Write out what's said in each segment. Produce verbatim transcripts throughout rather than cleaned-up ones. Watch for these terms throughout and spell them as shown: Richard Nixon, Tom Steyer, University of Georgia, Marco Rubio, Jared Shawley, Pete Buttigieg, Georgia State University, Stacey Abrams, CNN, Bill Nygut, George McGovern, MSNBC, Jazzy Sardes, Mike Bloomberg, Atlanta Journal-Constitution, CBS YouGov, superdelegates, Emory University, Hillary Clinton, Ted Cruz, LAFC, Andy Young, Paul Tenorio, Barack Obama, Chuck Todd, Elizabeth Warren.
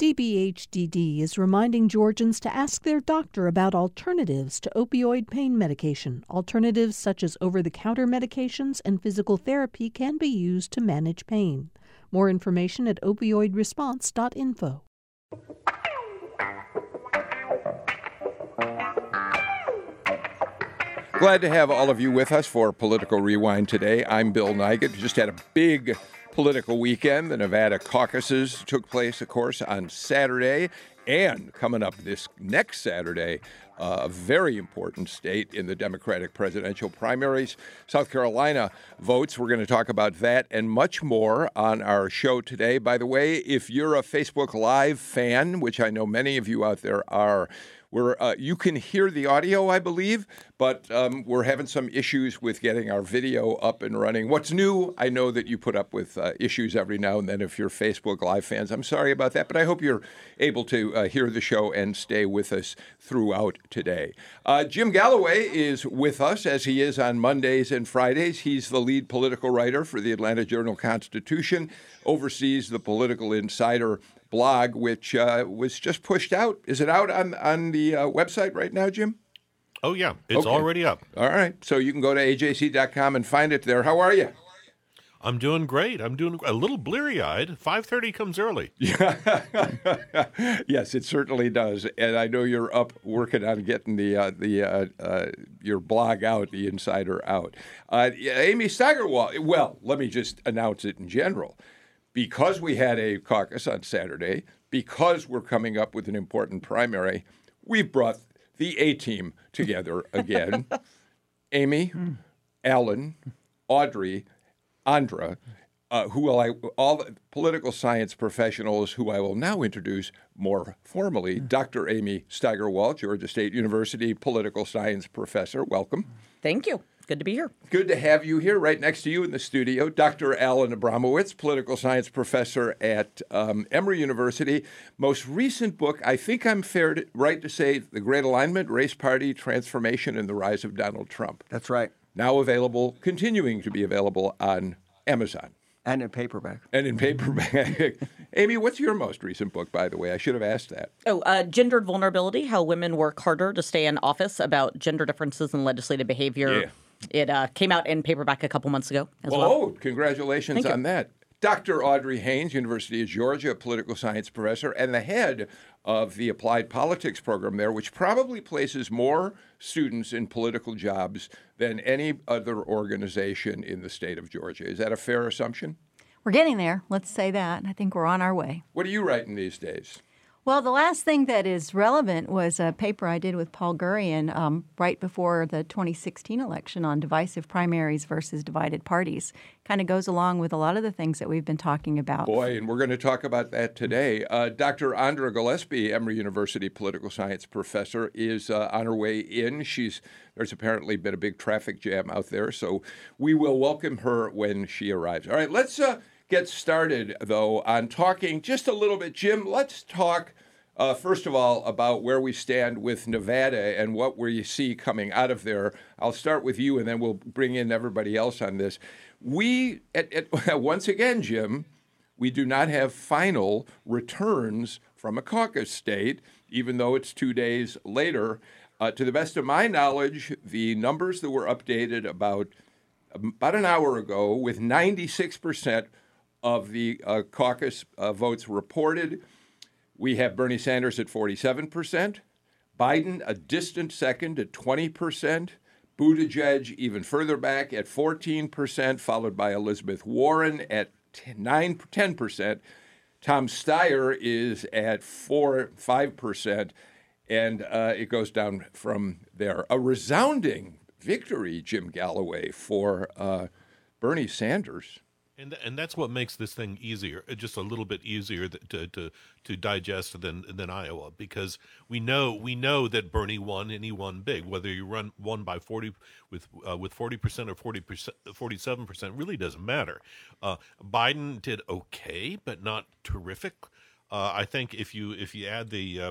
D B H D D is reminding Georgians to ask their doctor about alternatives to opioid pain medication. Alternatives such as over-the-counter medications and physical therapy can be used to manage pain. More information at opioid response dot info. Glad to have all of you with us for Political Rewind today. I'm Bill Nygut. Just had a big political weekend. The Nevada caucuses took place, of course, on Saturday. And coming up this next Saturday, uh, a very important state in the Democratic presidential primaries, South Carolina votes. We're going to talk about that and much more on our show today. By the way, if you're a Facebook Live fan, which I know many of you out there are, We're, uh, you can hear the audio, I believe, but um, we're having some issues with getting our video up and running. What's new? I know that you put up with uh, issues every now and then if you're Facebook Live fans. I'm sorry about that, but I hope you're able to uh, hear the show and stay with us throughout today. Uh, Jim Galloway is with us, as he is on Mondays and Fridays. He's the lead political writer for the Atlanta Journal-Constitution, oversees the Political Insider blog, which uh, was just pushed out. Is it out on, on the uh, website right now, Jim? Oh, yeah. It's okay. Already up. All right. So you can go to A J C dot com and find it there. How are you? I'm doing great. I'm doing a little bleary-eyed. five thirty comes early. Yeah. Yes, it certainly does. And I know you're up working on getting the uh, the uh, uh, your blog out, the Insider out. Uh, Amy Steigerwald, well, let me just announce it in general. Because we had a caucus on Saturday, because we're coming up with an important primary, we brought the A-team together again. Amy, mm. Alan, Audrey, Andrea, uh, who will I, all the political science professionals who I will now introduce more formally. Mm. Doctor Amy Steigerwald, Georgia State University political science professor. Welcome. Thank you. Good to be here. Good to have you here. Right next to you in the studio, Doctor Alan Abramowitz, political science professor at um, Emory University. Most recent book, I think I'm fair to, right to say, The Great Alignment, Race, Party, Transformation, and the Rise of Donald Trump. That's right. Now available, continuing to be available on Amazon. And in paperback. And in paperback. Amy, what's your most recent book, by the way? I should have asked that. Oh, uh, Gendered Vulnerability, How Women Work Harder to Stay in Office, about gender differences in legislative behavior. Yeah. It uh, came out in paperback a couple months ago as well. Oh, congratulations on that. Doctor Audrey Haynes, University of Georgia, political science professor and the head of the applied politics program there, which probably places more students in political jobs than any other organization in the state of Georgia. Is that a fair assumption? We're getting there. Let's say that. I think we're on our way. What are you writing these days? Well, the last thing that is relevant was a paper I did with Paul Gurian um, right before the twenty sixteen election on divisive primaries versus divided parties. Kind of goes along with a lot of the things that we've been talking about. Boy, and we're going to talk about that today. Uh, Doctor Andrea Gillespie, Emory University political science professor, is uh, on her way in. She's there's apparently been a big traffic jam out there, so we will welcome her when she arrives. All right, let's... Uh, Get started, though, on talking just a little bit. Jim, let's talk, uh, first of all, about where we stand with Nevada and what we see coming out of there. I'll start with you, and then we'll bring in everybody else on this. We, at, at, once again, Jim, we do not have final returns from a caucus state, even though it's two days later. Uh, to the best of my knowledge, the numbers that were updated about, about an hour ago with ninety-six percent of the uh, caucus uh, votes reported. We have Bernie Sanders at forty-seven percent, Biden a distant second at twenty percent, Buttigieg even further back at fourteen percent, followed by Elizabeth Warren at ten, nine, ten percent. Tom Steyer is at four, five percent, and uh, it goes down from there. A resounding victory, Jim Galloway, for uh, Bernie Sanders. And and that's what makes this thing easier, just a little bit easier to to, to digest than than Iowa, because we know we know that Bernie won and he won big. Whether you run won by forty with uh, with forty percent or forty percent, forty seven percent really doesn't matter. Uh, Biden did okay, but not terrific. Uh, I think if you if you add the uh,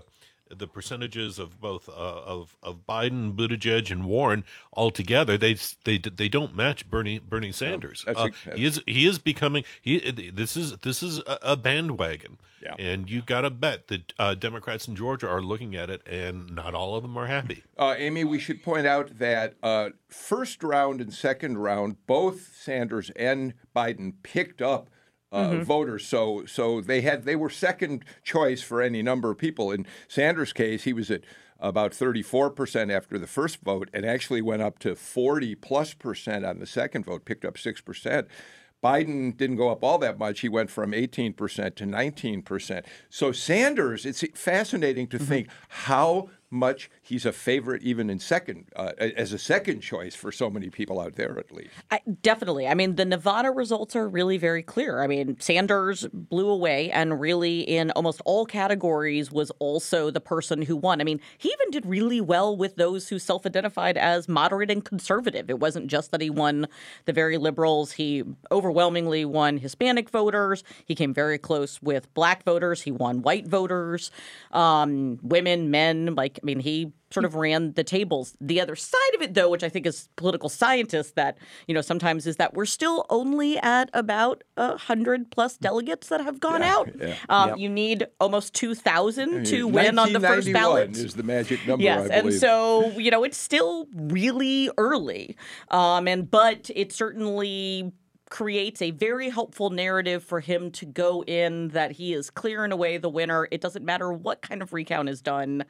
the percentages of both uh, of of Biden, Buttigieg, and Warren altogether, they they they don't match Bernie Bernie Sanders. No, that's uh, a, he is he is becoming he. This is this is a bandwagon, yeah. And you got to bet that uh, Democrats in Georgia are looking at it, and not all of them are happy. Uh, Amy, we should point out that uh, first round and second round, both Sanders and Biden picked up Uh, mm-hmm. voters, so so they had they were second choice for any number of people. In Sanders' case, he was at about thirty-four percent after the first vote, and actually went up to forty plus percent on the second vote, picked up six percent. Biden didn't go up all that much. He went from eighteen percent to nineteen percent. So Sanders, it's fascinating to mm-hmm. think how much he's a favorite even in second, uh, as a second choice for so many people out there, at least. I, definitely. I mean, the Nevada results are really very clear. I mean, Sanders blew away and really in almost all categories was also the person who won. I mean, he even did really well with those who self-identified as moderate and conservative. It wasn't just that he won the very liberals. He overwhelmingly won Hispanic voters. He came very close with black voters. He won white voters, um, women, men, like, I mean, he sort of ran the tables. The other side of it, though, which I think is political scientists that, you know, sometimes is that we're still only at about one hundred plus delegates that have gone yeah, out. Yeah, um, yeah. You need almost two thousand to win on the first ballot. nineteen ninety-one is the magic number, yes, I believe. Yes, and so, you know, it's still really early. Um, and but it certainly creates a very helpful narrative for him to go in that he is clearing away the winner. It doesn't matter what kind of recount is done.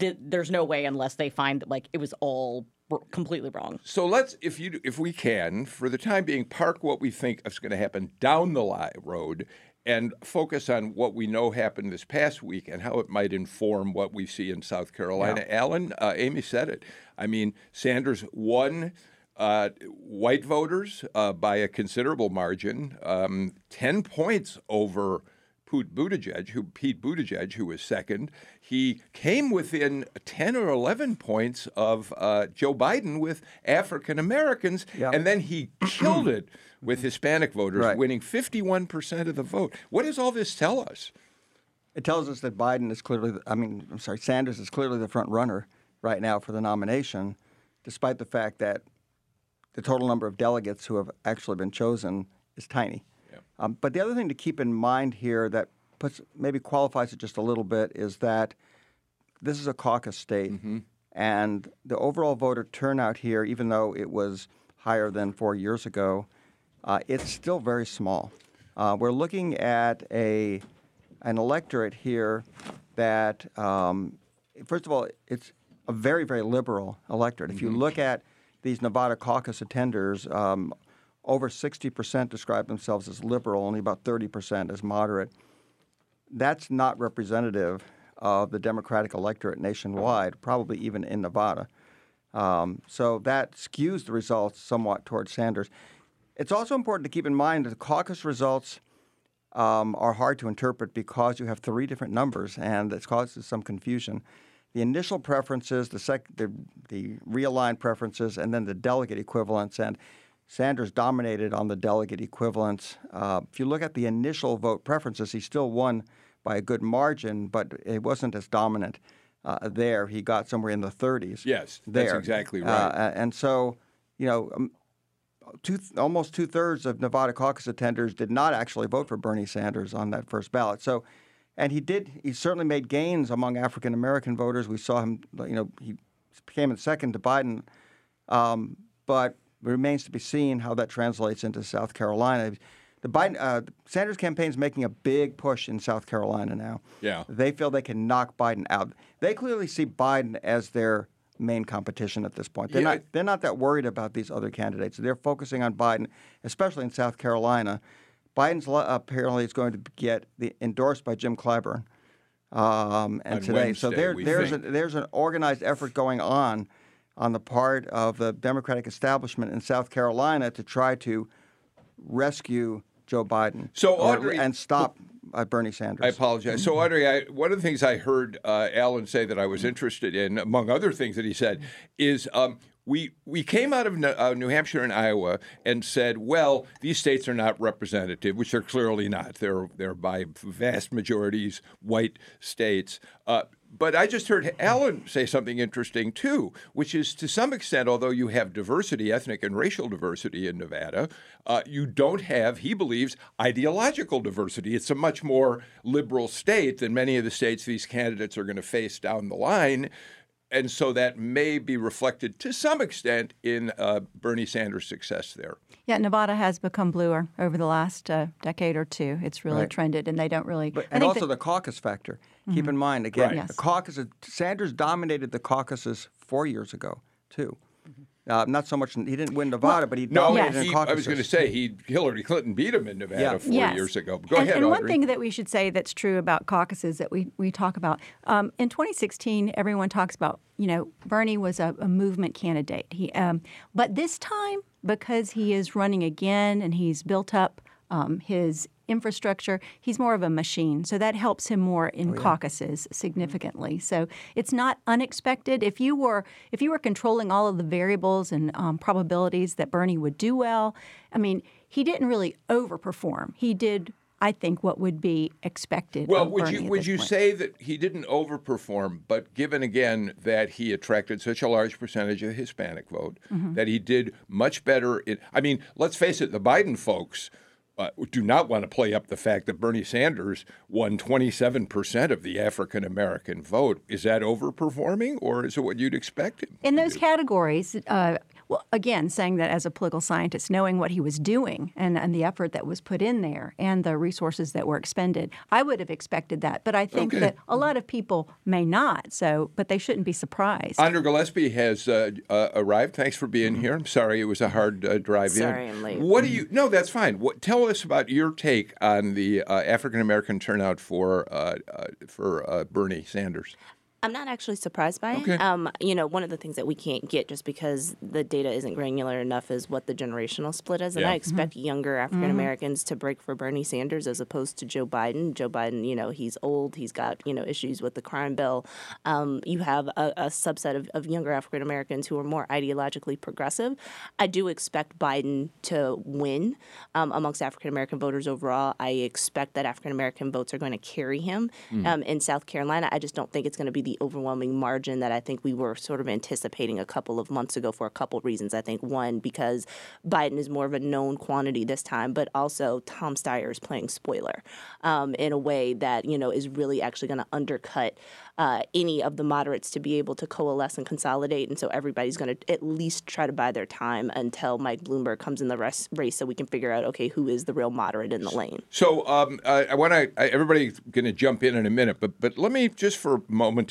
Th- there's no way unless they find that like it was all r- completely wrong. So let's, if you, if we can, for the time being, park what we think is going to happen down the li- road and focus on what we know happened this past week and how it might inform what we see in South Carolina. Yeah. Alan, uh, Amy said it. I mean, Sanders won Uh, white voters uh, by a considerable margin, um, ten points over Pete Buttigieg, who Pete Buttigieg, who was second. He came within ten or eleven points of uh, Joe Biden with African Americans, yep. and then he killed it with Hispanic voters, right. winning fifty-one percent of the vote. What does all this tell us? It tells us that Biden is clearly, I mean, I'm sorry, Sanders is clearly the front runner right now for the nomination, despite the fact that the total number of delegates who have actually been chosen is tiny. Yeah. Um, but the other thing to keep in mind here that puts maybe qualifies it just a little bit is that this is a caucus state. Mm-hmm. And the overall voter turnout here, even though it was higher than four years ago, uh, it's still very small. Uh, we're looking at a an electorate here that, um, first of all, it's a very, very liberal electorate. Mm-hmm. If you look at these Nevada caucus attenders, um, over sixty percent describe themselves as liberal, only about thirty percent as moderate. That's not representative of the Democratic electorate nationwide, probably even in Nevada. Um, so that skews the results somewhat towards Sanders. It's also important to keep in mind that the caucus results um, are hard to interpret because you have three different numbers, and this causes some confusion. The initial preferences, the, sec- the the realigned preferences, and then the delegate equivalents. And Sanders dominated on the delegate equivalents. Uh, if you look at the initial vote preferences, he still won by a good margin, but it wasn't as dominant uh, there. He got somewhere in the thirties. Yes, there. That's exactly right. Uh, and so, you know, um, two, almost two-thirds of Nevada caucus attenders did not actually vote for Bernie Sanders on that first ballot. So. And he did. He certainly made gains among African American voters. We saw him. You know, he came in second to Biden, um, but it remains to be seen how that translates into South Carolina. The Biden uh, Sanders campaign is making a big push in South Carolina now. Yeah, they feel they can knock Biden out. They clearly see Biden as their main competition at this point. They're yeah. not. They're not that worried about these other candidates. They're focusing on Biden, especially in South Carolina. Biden's law apparently is going to get the, endorsed by Jim Clyburn, um, and on today. Wednesday, so there, there's a, there's an organized effort going on on the part of the Democratic establishment in South Carolina to try to rescue Joe Biden so Audrey, or, and stop uh, Bernie Sanders. I apologize. So, Audrey, I, one of the things I heard uh, Alan say that I was interested in, among other things that he said, is um, We we came out of uh, New Hampshire and Iowa and said, well, these states are not representative, which they're clearly not. They're they're by vast majorities white states. Uh, but I just heard Alan say something interesting, too, which is to some extent, although you have diversity, ethnic and racial diversity in Nevada, uh, you don't have, he believes, ideological diversity. It's a much more liberal state than many of the states these candidates are going to face down the line. And so that may be reflected to some extent in uh, Bernie Sanders' success there. Yeah, Nevada has become bluer over the last uh, decade or two. It's really right. trended, and they don't really. But, and also that, the caucus factor. Mm-hmm. Keep in mind, again, right. yes. the caucus. Sanders dominated the caucuses four years ago, too. Uh, not so much. He didn't win Nevada, well, but he dominated no, yes. he, I was going to say he Hillary Clinton beat him in Nevada yeah. four yes. years ago. Go and, ahead, and Audrey. One thing that we should say that's true about caucuses that we, we talk about um, in twenty sixteen, everyone talks about, you know, Bernie was a, a movement candidate. He, um, but this time, because he is running again and he's built up um, his infrastructure, he's more of a machine. So that helps him more in oh, yeah. caucuses significantly. So it's not unexpected. If you were if you were controlling all of the variables and um, probabilities that Bernie would do well, I mean, he didn't really overperform. He did, I think, what would be expected. Well, would you would you say that he didn't overperform, but given again that he attracted such a large percentage of Hispanic vote, mm-hmm. that he did much better in, I mean, let's face it, the Biden folks Uh, do not want to play up the fact that Bernie Sanders won twenty-seven percent of the African-American vote. Is that overperforming, or is it what you'd expect him in those do? categories? Uh, well, again, saying that as a political scientist, knowing what he was doing and, and the effort that was put in there and the resources that were expended, I would have expected that. But I think okay. that a lot of people may not, so but they shouldn't be surprised. Andrea Gillespie has uh, uh, arrived. Thanks for being mm-hmm. here. I'm sorry it was a hard uh, drive sorry, in. Sorry I'm late. What do you – no, that's fine. What, tell Tell us about your take on the uh, African-American turnout for uh, uh, for uh, Bernie Sanders. I'm not actually surprised by it. Okay. Um, you know, one of the things that we can't get just because the data isn't granular enough is what the generational split is. And yeah. I expect mm-hmm. younger African-Americans mm-hmm. to break for Bernie Sanders as opposed to Joe Biden. Joe Biden, you know, he's old. He's got, you know, issues with the crime bill. Um, you have a, a subset of, of younger African-Americans who are more ideologically progressive. I do expect Biden to win um, amongst African-American voters overall. I expect that African-American votes are going to carry him mm. um, in South Carolina. I just don't think it's going to be the overwhelming margin that I think we were sort of anticipating a couple of months ago for a couple of reasons. I think, one, because Biden is more of a known quantity this time, but also Tom Steyer is playing spoiler um, in a way that, you know, is really actually going to undercut uh, any of the moderates to be able to coalesce and consolidate. And so everybody's going to at least try to buy their time until Mike Bloomberg comes in the res- race so we can figure out, okay, who is the real moderate in the lane. So um, I, I want to, everybody's going to jump in in a minute, but, but let me just for a moment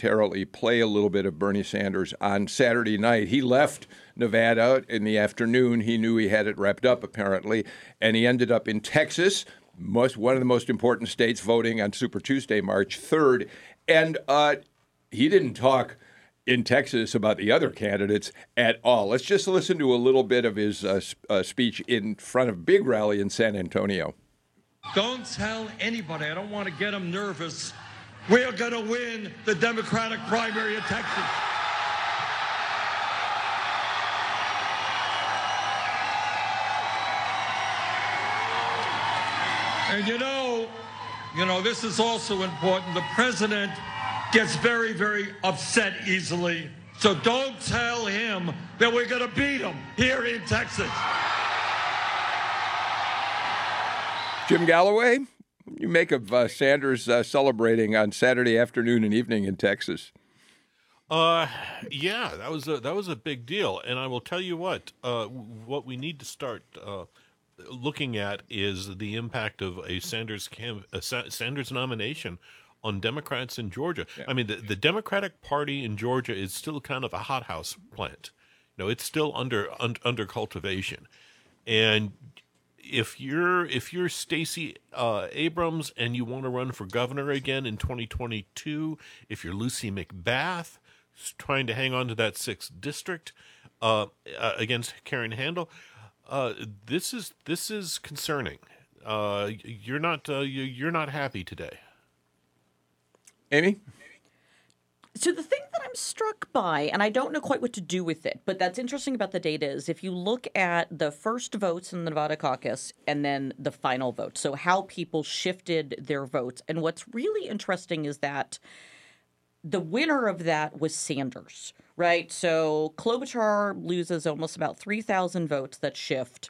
play a little bit of Bernie Sanders on Saturday night. He left Nevada in the afternoon. He knew he had it wrapped up, apparently, and he ended up in Texas, most, one of the most important states, voting on Super Tuesday, March third. And uh, he didn't talk in Texas about the other candidates at all. Let's just listen to a little bit of his uh, uh, speech in front of a big rally in San Antonio. Don't tell anybody. I don't want to get them nervous. We are going to win the Democratic primary in Texas. And you know, you know, this is also important. The president gets very, very upset easily. So don't tell him that we're going to beat him here in Texas. Jim Galloway? You make of uh, Sanders uh, celebrating on Saturday afternoon and evening in Texas. Uh, yeah, that was a, that was a big deal, and I will tell you what. Uh, what we need to start uh, looking at is the impact of a Sanders cam- a Sa- Sanders nomination on Democrats in Georgia. Yeah. I mean, the, the Democratic Party in Georgia is still kind of a hothouse plant. You know, it's still under un- under cultivation, and. If you're if you're Stacey uh, Abrams and you want to run for governor again in twenty twenty-two, if you're Lucy McBath trying to hang on to that sixth district uh, uh, against Karen Handel, uh, this is this is concerning. Uh, you're not uh, you're not happy today, Amy. So the thing that I'm I'm struck by, and I don't know quite what to do with it, but that's interesting about the data is if you look at the first votes in the Nevada caucus and then the final vote, so how people shifted their votes. And what's really interesting is that the winner of that was Sanders, right? So Klobuchar loses almost about three thousand votes that shift.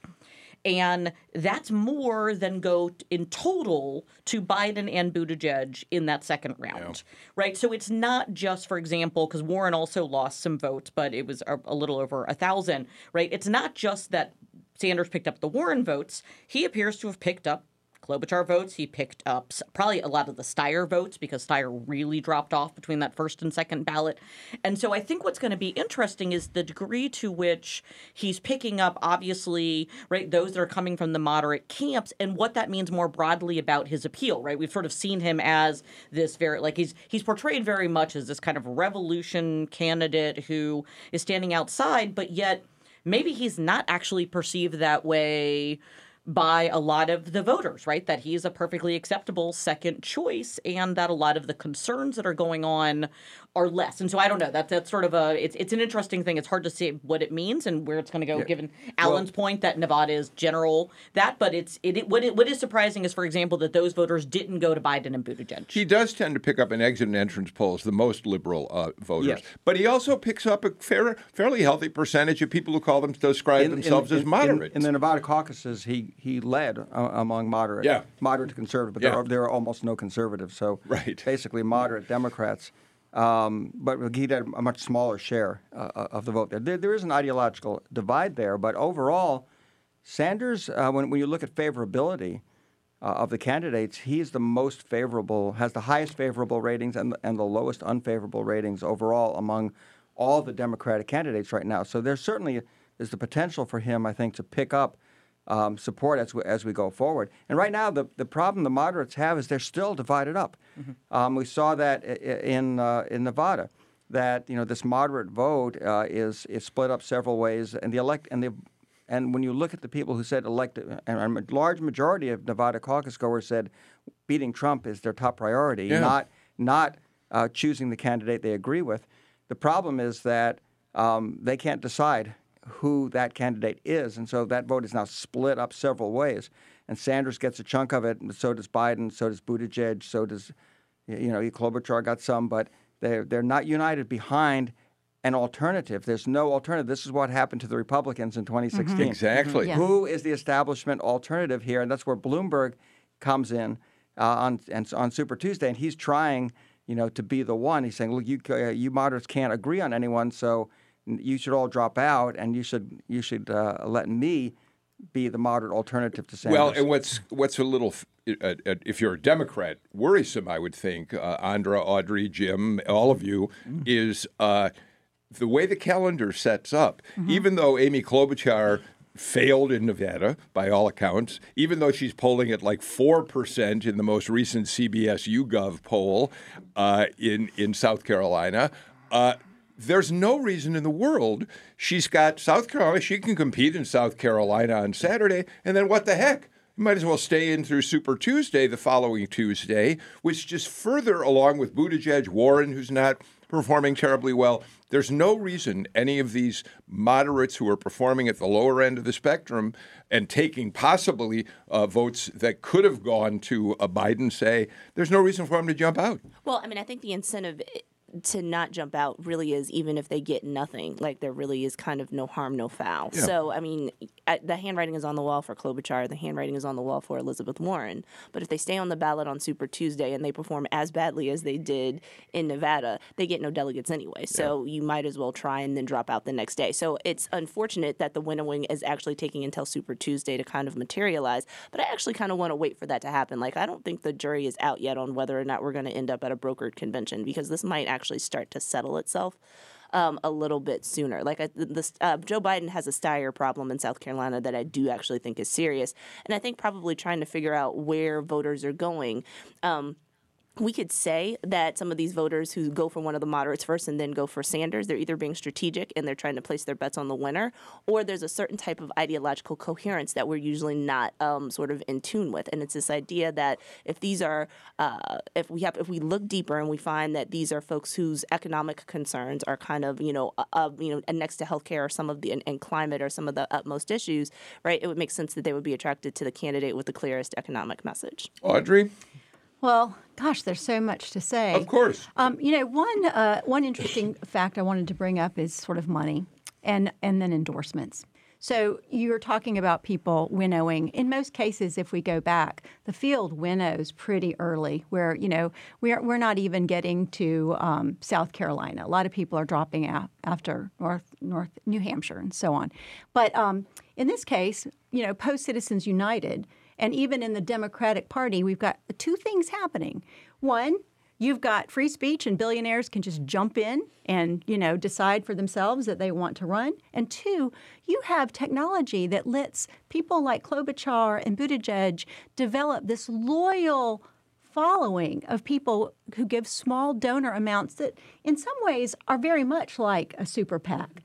And that's more than go in total to Biden and Buttigieg in that second round, yeah. right? So it's not just, for example, because Warren also lost some votes, but it was a, a little over one thousand, right? It's not just that Sanders picked up the Warren votes. He appears to have picked up Klobuchar votes. He picked up probably a lot of the Steyer votes because Steyer really dropped off between that first and second ballot. And so I think what's going to be interesting is the degree to which he's picking up, obviously, right, those that are coming from the moderate camps and what that means more broadly about his appeal, right? We've sort of seen him as this very, like he's he's portrayed very much as this kind of revolution candidate who is standing outside, but yet maybe he's not actually perceived that way by a lot of the voters, right? That he is a perfectly acceptable second choice and that a lot of the concerns that are going on are less. And so I don't know. That, that's sort of a it's, – it's an interesting thing. It's hard to see what it means and where it's going to go yeah. given Alan's well, point that Nevada is general that. But it's it, it, what, it, what is surprising is, for example, that those voters didn't go to Biden and Buttigieg. He does tend to pick up in exit and entrance polls the most liberal uh, voters. Yes. But he also picks up a fair, fairly healthy percentage of people who call them describe in, themselves in, as moderates. In, in the Nevada caucuses, he He led uh, among moderate, yeah. moderate to conservative, but yeah. there, are, there are almost no conservatives. So right. basically moderate Democrats. Um, but he had a much smaller share uh, of the vote there. there. There is an ideological divide there. But overall, Sanders, uh, when, when you look at favorability uh, of the candidates, he is the most favorable, has the highest favorable ratings and, and the lowest unfavorable ratings overall among all the Democratic candidates right now. So there certainly is the potential for him, I think, to pick up Um, support as we, as we go forward. And right now, the, the problem the moderates have is they're still divided up. Mm-hmm. Um, we saw that in uh, in Nevada, that you know this moderate vote uh, is is split up several ways, and the elect and the and when you look at the people who said elected, and a large majority of Nevada caucus goers said beating Trump is their top priority, yeah. not not uh, choosing the candidate they agree with. The problem is that um, they can't decide who that candidate is. And so that vote is now split up several ways. And Sanders gets a chunk of it, and so does Biden, so does Buttigieg, so does, you know, Klobuchar got some, but they're, they're not united behind an alternative. There's no alternative. This is what happened to the Republicans in twenty sixteen. Mm-hmm. Exactly. Mm-hmm. Yeah. Who is the establishment alternative here? And that's where Bloomberg comes in uh, on, and, on Super Tuesday, and he's trying, you know, to be the one. He's saying, look, you, uh, you moderates can't agree on anyone, so you should all drop out, and you should you should uh, let me be the moderate alternative to Sanders. Well, and what's what's a little, uh, if you're a Democrat, worrisome, I would think, uh, Andrea, Audrey, Jim, all of you, mm-hmm. is uh, the way the calendar sets up. Mm-hmm. Even though Amy Klobuchar failed in Nevada, by all accounts, even though she's polling at like four percent in the most recent C B S YouGov poll uh, in, in South Carolina, uh, there's no reason in the world she's got South Carolina. She can compete in South Carolina on Saturday. And then what the heck? You might as well stay in through Super Tuesday the following Tuesday, which just further along with Buttigieg, Warren, who's not performing terribly well. There's no reason any of these moderates who are performing at the lower end of the spectrum and taking possibly uh, votes that could have gone to uh, Biden, say, there's no reason for them to jump out. Well, I mean, I think the incentive to not jump out really is even if they get nothing. Like, there really is kind of no harm, no foul. Yeah. So, I mean, the handwriting is on the wall for Klobuchar. The handwriting is on the wall for Elizabeth Warren. But if they stay on the ballot on Super Tuesday and they perform as badly as they did in Nevada, they get no delegates anyway. So yeah. you might as well try and then drop out the next day. So it's unfortunate that the winnowing is actually taking until Super Tuesday to kind of materialize. But I actually kind of want to wait for that to happen. Like, I don't think the jury is out yet on whether or not we're going to end up at a brokered convention, because this might actually actually start to settle itself um, a little bit sooner. Like I, the, uh, Joe Biden has a Steyer problem in South Carolina that I do actually think is serious. And I think probably trying to figure out where voters are going. Um, we could say that some of these voters who go for one of the moderates first and then go for Sanders, they're either being strategic and they're trying to place their bets on the winner, or there's a certain type of ideological coherence that we're usually not um, sort of in tune with. And it's this idea that if these are, uh, if we have, if we look deeper and we find that these are folks whose economic concerns are kind of, you know, uh, you know, next to healthcare or some of the and, and climate or some of the utmost issues, right? It would make sense that they would be attracted to the candidate with the clearest economic message. Audrey. Well, gosh, there's so much to say. Of course. Um, you know, one uh, one interesting fact I wanted to bring up is sort of money and, and then endorsements. So you're talking about people winnowing. In most cases, if we go back, the field winnows pretty early where, you know, we're, we're not even getting to um, South Carolina. A lot of people are dropping out after North, North New Hampshire and so on. But um, in this case, you know, post-Citizens United – and even in the Democratic Party, we've got two things happening. One, you've got free speech and billionaires can just jump in and, you know, decide for themselves that they want to run. And two, you have technology that lets people like Klobuchar and Buttigieg develop this loyal following of people who give small donor amounts that in some ways are very much like a super PAC.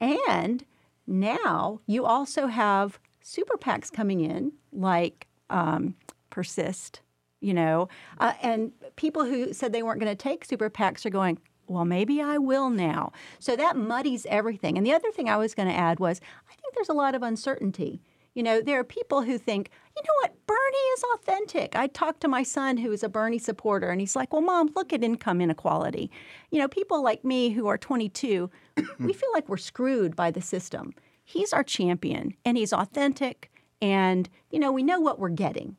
And now you also have super PACs coming in, like um, Persist, you know, uh, and people who said they weren't going to take super PACs are going, well, maybe I will now. So that muddies everything. And the other thing I was going to add was I think there's a lot of uncertainty. You know, there are people who think, you know what, Bernie is authentic. I talked to my son who is a Bernie supporter, and he's like, well, Mom, look at income inequality. You know, people like me who are twenty-two, we feel like we're screwed by the system. He's our champion, and he's authentic, and, you know, we know what we're getting.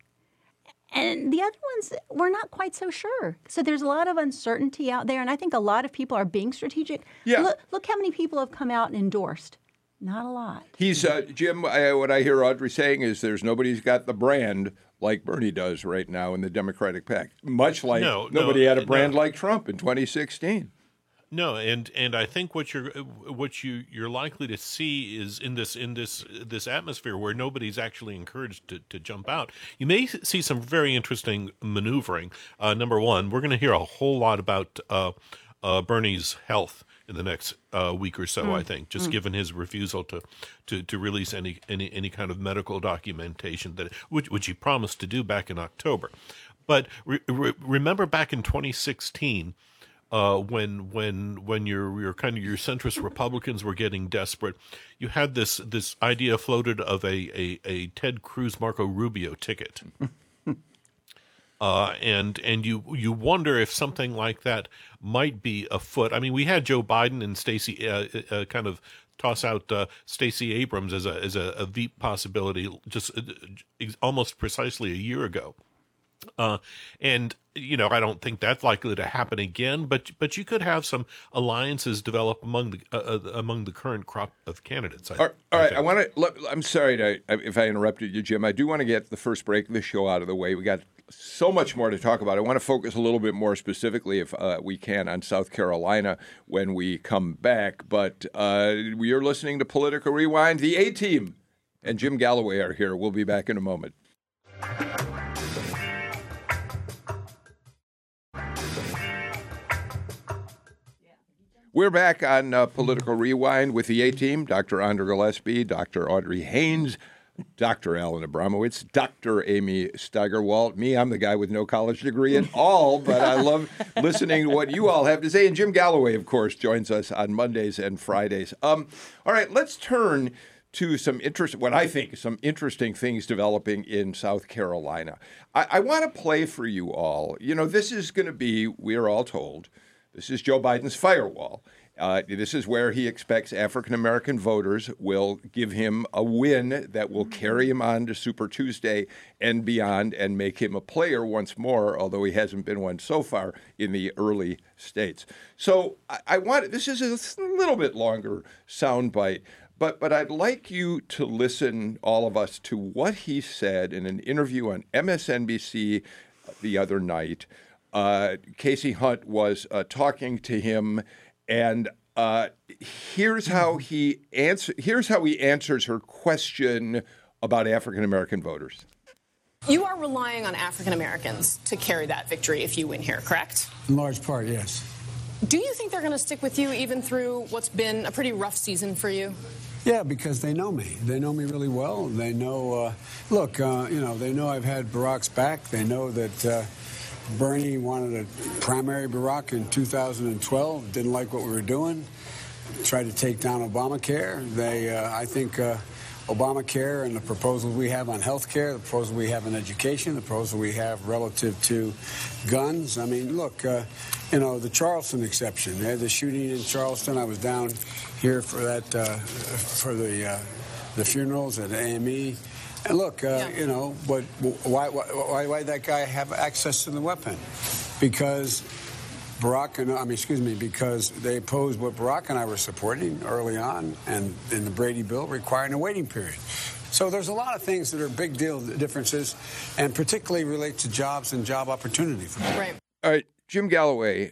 And the other ones, we're not quite so sure. So there's a lot of uncertainty out there, and I think a lot of people are being strategic. Yeah. Look, look how many people have come out and endorsed. Not a lot. He's uh, Jim, I, what I hear Audrey saying is there's nobody's got the brand like Bernie does right now in the Democratic PAC, much like no, nobody no, had a brand no. like Trump in twenty sixteen. No, and, and I think what you're what you you're likely to see is in this in this this atmosphere where nobody's actually encouraged to, to jump out. You may see some very interesting maneuvering. Uh, number one, we're going to hear a whole lot about uh, uh, Bernie's health in the next uh, week or so. Mm. I think just mm. given his refusal to, to, to release any, any any kind of medical documentation that which which he promised to do back in October. But re- re- remember back in twenty sixteen. Uh, when when when your your kind of your centrist Republicans were getting desperate, you had this this idea floated of a a, a Ted Cruz Marco Rubio ticket, uh, and and you you wonder if something like that might be afoot. I mean, we had Joe Biden and Stacey uh, uh, kind of toss out uh, Stacey Abrams as a as a, a V P possibility just uh, almost precisely a year ago. Uh, and, you know, I don't think that's likely to happen again, but but you could have some alliances develop among the uh, among the current crop of candidates. I, all right. I, I want to – I'm sorry to, if I interrupted you, Jim. I do want to get the first break of the show out of the way. We got so much more to talk about. I want to focus a little bit more specifically, if uh, we can, on South Carolina when we come back. But uh, you're listening to Political Rewind. The A-Team and Jim Galloway are here. We'll be back in a moment. We're back on uh, Political Rewind with the A-Team, Doctor Andrea Gillespie, Doctor Audrey Haynes, Doctor Alan Abramowitz, Doctor Amy Steigerwald. Me, I'm the guy with no college degree at all, but I love listening to what you all have to say. And Jim Galloway, of course, joins us on Mondays and Fridays. Um, all right, let's turn to some interest, what I think is some interesting things developing in South Carolina. I, I want to play for you all. You know, this is going to be, we're all told, this is Joe Biden's firewall. Uh, this is where he expects African-American voters will give him a win that will carry him on to Super Tuesday and beyond and make him a player once more, although he hasn't been one so far in the early states. So I, I want this is a little bit longer soundbite, but but I'd like you to listen, all of us, to what he said in an interview on M S N B C the other night. Uh, Casey Hunt was uh, talking to him, and uh, here's how he answer. Here's how he answers her question about African American voters. You are relying on African Americans to carry that victory if you win here, correct? In large part, yes. Do you think they're going to stick with you even through what's been a pretty rough season for you? Yeah, because they know me. They know me really well. They know, uh, look, uh, you know, they know I've had Barack's back. They know that uh, Bernie wanted a primary Barack in two thousand twelve, didn't like what we were doing, tried to take down Obamacare. They, uh, I think uh, Obamacare and the proposals we have on health care, the proposal we have on education, the proposal we have relative to guns. I mean, look, uh, you know, the Charleston exception. They had the shooting in Charleston. I was down here for that, uh, for the uh, the funerals at A M E. And look, uh, yeah. you know, but why why why did that guy have access to the weapon? Because Barack and I mean, excuse me, because they opposed what Barack and I were supporting early on, and in the Brady bill requiring a waiting period. So there's a lot of things that are big deal differences, and particularly relate to jobs and job opportunity for people. Right. All right, Jim Galloway.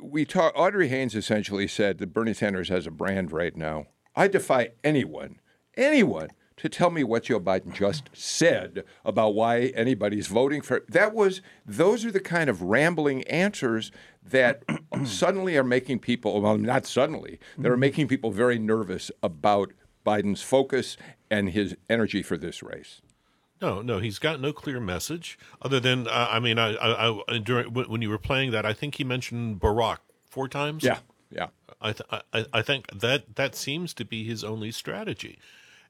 We talk. Audrey Haynes essentially said that Bernie Sanders has a brand right now. I defy anyone, anyone, to tell me what Joe Biden just said about why anybody's voting for that. Was those are the kind of rambling answers that suddenly are making people, well, not suddenly, that are making people very nervous about Biden's focus and his energy for this race. No, no, he's got no clear message other than, uh, I mean, I, I, I during when you were playing that, I think he mentioned Barack four times. Yeah, yeah. I, th- I, I think that that seems to be his only strategy.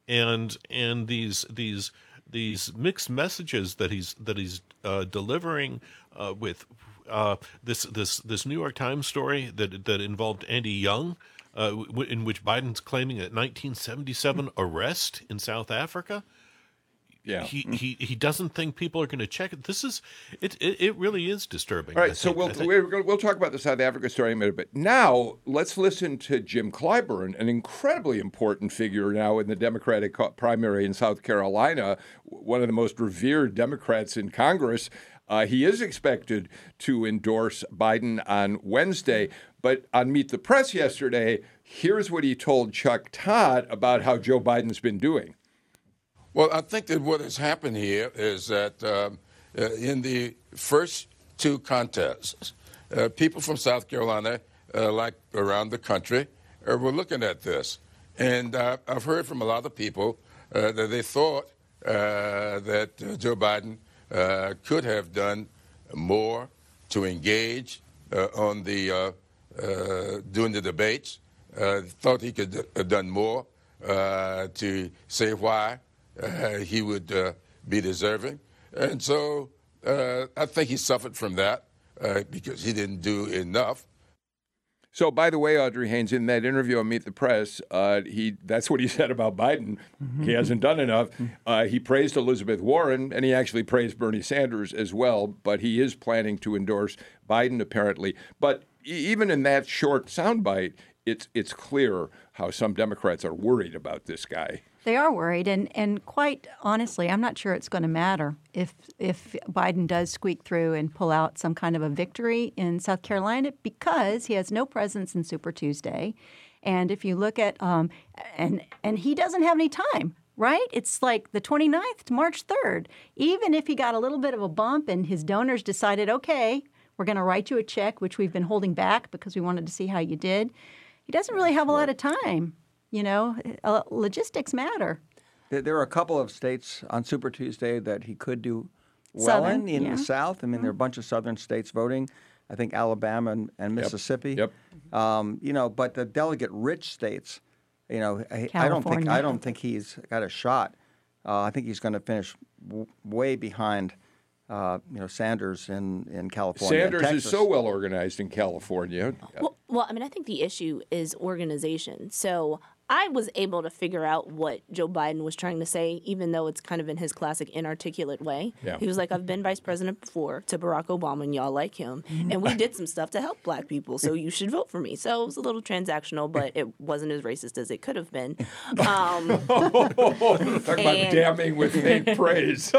And and these these these mixed messages that he's that he's uh, delivering uh, with uh, this this this New York Times story that that involved Andy Young, uh, w- in which Biden's claiming a nineteen seventy-seven arrest in South Africa. Yeah, he he, he doesn't think people are going to check it. This is it, it. It really is disturbing. All right, I so think, we'll think... we're gonna, we'll talk about the South Africa story in a minute. But now let's listen to Jim Clyburn, an incredibly important figure now in the Democratic primary in South Carolina, one of the most revered Democrats in Congress. Uh, he is expected to endorse Biden on Wednesday. But on Meet the Press yesterday, here's what he told Chuck Todd about how Joe Biden's been doing. Well, I think that what has happened here is that um, uh, in the first two contests, uh, people from South Carolina, uh, like around the country, uh, were looking at this. And uh, I've heard from a lot of people uh, that they thought uh, that uh, Joe Biden uh, could have done more to engage uh, on the uh, uh, during the debates, uh, thought he could have done more uh, to say why. Uh, he would uh, be deserving. And so uh, I think he suffered from that uh, because he didn't do enough. So, by the way, Audrey Haynes, in that interview on Meet the Press, uh, he that's what he said about Biden. Mm-hmm. He hasn't done enough. Uh, he praised Elizabeth Warren, and he actually praised Bernie Sanders as well. But he is planning to endorse Biden, apparently. But even in that short soundbite, it's it's clear how some Democrats are worried about this guy. They are worried, and, and quite honestly, I'm not sure it's going to matter if if Biden does squeak through and pull out some kind of a victory in South Carolina, because he has no presence in Super Tuesday. And if you look at um, – and and he doesn't have any time, right? It's like the twenty-ninth to March third. Even if he got a little bit of a bump and his donors decided, okay, we're going to write you a check, which we've been holding back because we wanted to see how you did, he doesn't really have a lot of time. You know, logistics matter. There are a couple of states on Super Tuesday that he could do well Southern, in, in yeah. the South. I mean, mm-hmm. there are a bunch of Southern states voting. I think Alabama and, and Mississippi. Yep. yep. Um, you know, but the delegate-rich states, you know, California. I don't think I don't think he's got a shot. Uh, I think he's going to finish w- way behind. Uh, you know, Sanders in, in California. Sanders Texas. Is so well organized in California. Well, well, I mean, I think the issue is organization. So I was able to figure out what Joe Biden was trying to say, even though it's kind of in his classic inarticulate way. Yeah. He was like, I've been vice president before to Barack Obama, and y'all like him. And we did some stuff to help black people, so you should vote for me. So it was a little transactional, but it wasn't as racist as it could have been. Um, oh, talk about damning with faint praise.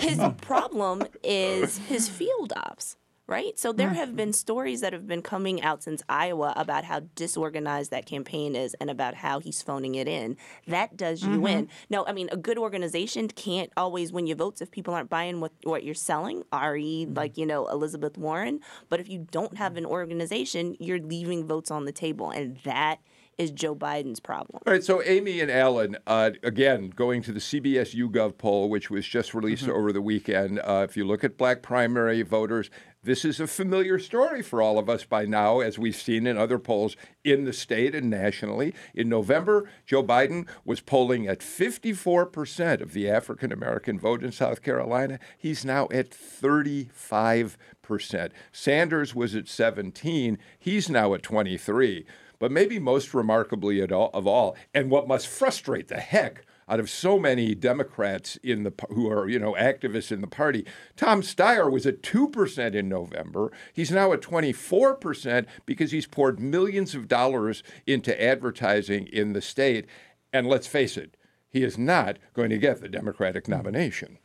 His problem is his field ops. right? So there have been stories that have been coming out since Iowa about how disorganized that campaign is and about how he's phoning it in. That does you mm-hmm. in. No, I mean, a good organization can't always win your votes if people aren't buying what, what you're selling, that is, like, you know, Elizabeth Warren. But if you don't have an organization, you're leaving votes on the table, and that is Joe Biden's problem. All right, so Amy and Alan, uh, again, going to the C B S YouGov poll, which was just released mm-hmm. over the weekend, uh, if you look at black primary voters, this is a familiar story for all of us by now, as we've seen in other polls in the state and nationally. In November, Joe Biden was polling at fifty-four percent of the African-American vote in South Carolina. He's now at thirty-five percent. Sanders was at seventeen. He's now at twenty-three. But maybe most remarkably at all, of all, and what must frustrate the heck out of so many Democrats in the who are, you know, activists in the party, Tom Steyer was at two percent in November. He's now at twenty-four percent because he's poured millions of dollars into advertising in the state. And let's face it, he is not going to get the Democratic nomination.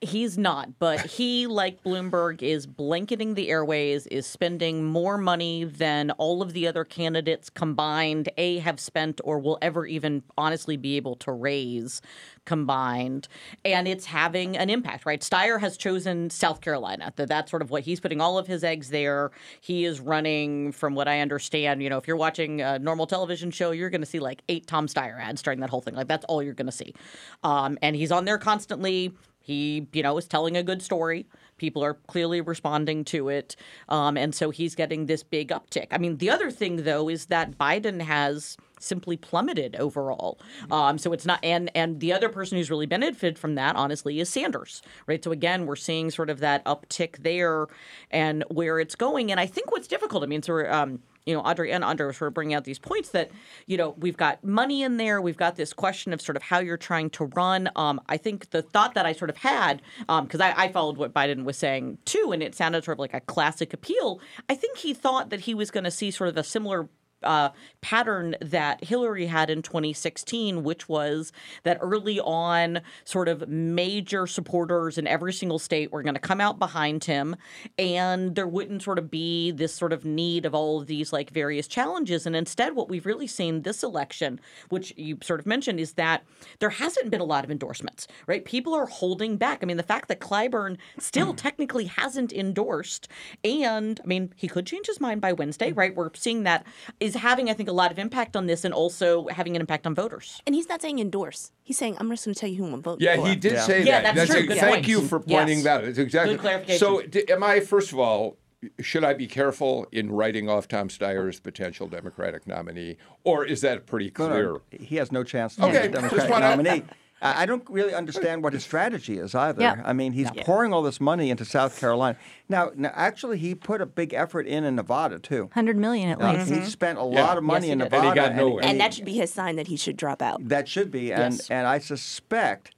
He's not, but he, like Bloomberg, is blanketing the airways, is spending more money than all of the other candidates combined, A, have spent or will ever even honestly be able to raise combined. And it's having an impact, right? Steyer has chosen South Carolina. That's sort of what he's putting all of his eggs there. He is running, from what I understand, you know, if you're watching a normal television show, you're going to see like eight Tom Steyer ads during that whole thing. Like, that's all you're going to see. Um, and he's on there constantly. He, you know, is telling a good story. People are clearly responding to it. Um, and so he's getting this big uptick. I mean, the other thing, though, is that Biden has simply plummeted overall. Um, so it's not and and the other person who's really benefited from that, honestly, is Sanders. Right. So, again, we're seeing sort of that uptick there and where it's going. And I think what's difficult, I mean, so we're, um, you know, Audrey and Andrea sort of bringing out these points that, you know, we've got money in there. We've got this question of sort of how you're trying to run. Um, I think the thought that I sort of had, because um, I, I followed what Biden was saying, too, and it sounded sort of like a classic appeal. I think he thought that he was going to see sort of a similar Uh, pattern that Hillary had in twenty sixteen, which was that early on sort of major supporters in every single state were going to come out behind him, and there wouldn't sort of be this sort of need of all of these like various challenges. And instead, what we've really seen this election, which you sort of mentioned, is that there hasn't been a lot of endorsements, right? People are holding back. I mean, the fact that Clyburn still technically hasn't endorsed, and I mean, he could change his mind by Wednesday, right? We're seeing that is having, I think, a lot of impact on this and also having an impact on voters. And he's not saying endorse. He's saying, I'm just going to tell you who I'm voting yeah, for. Yeah, he did yeah. say yeah, that. Yeah, that's, that's true. A, thank point. you for pointing yes. that out. Exactly. Good clarification. So d- am I, first of all, should I be careful in writing off Tom Steyer's potential Democratic nominee, or is that pretty clear? No, no, he has no chance to be okay. a Democratic nominee. I don't really understand what his strategy is either. Yeah. I mean, he's yeah. pouring all this money into South Carolina. Now, now, actually, he put a big effort in in Nevada, too. one hundred million dollars at least. Uh, mm-hmm. He spent a yeah. lot of money yes, in Nevada. And he got nowhere. And, and that should be his sign that he should drop out. That should be. And, yes. and I suspect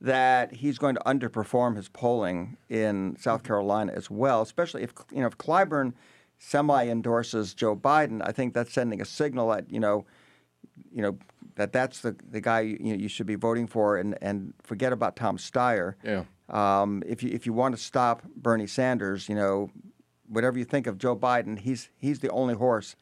that he's going to underperform his polling in South Carolina as well, especially if, you know, if Clyburn semi-endorses Joe Biden. I think that's sending a signal that, you know, you know, that that's the, the guy you, you know, you should be voting for, and, and forget about Tom Steyer. Yeah. Um, if you if you want to stop Bernie Sanders, you know, whatever you think of Joe Biden, he's he's the only horse,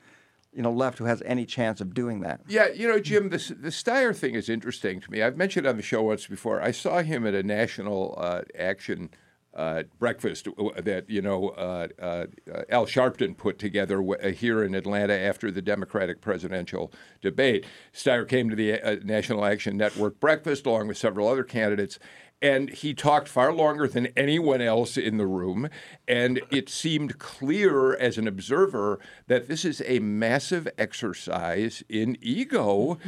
you know, left who has any chance of doing that. Yeah, you know, Jim, this, the Steyer thing is interesting to me. I've mentioned on the show once before. I saw him at a national uh, action Uh, breakfast that, you know, uh, uh, Al Sharpton put together w- here in Atlanta after the Democratic presidential debate. Steyer came to the uh, National Action Network breakfast along with several other candidates, and he talked far longer than anyone else in the room. And it seemed clear as an observer that this is a massive exercise in ego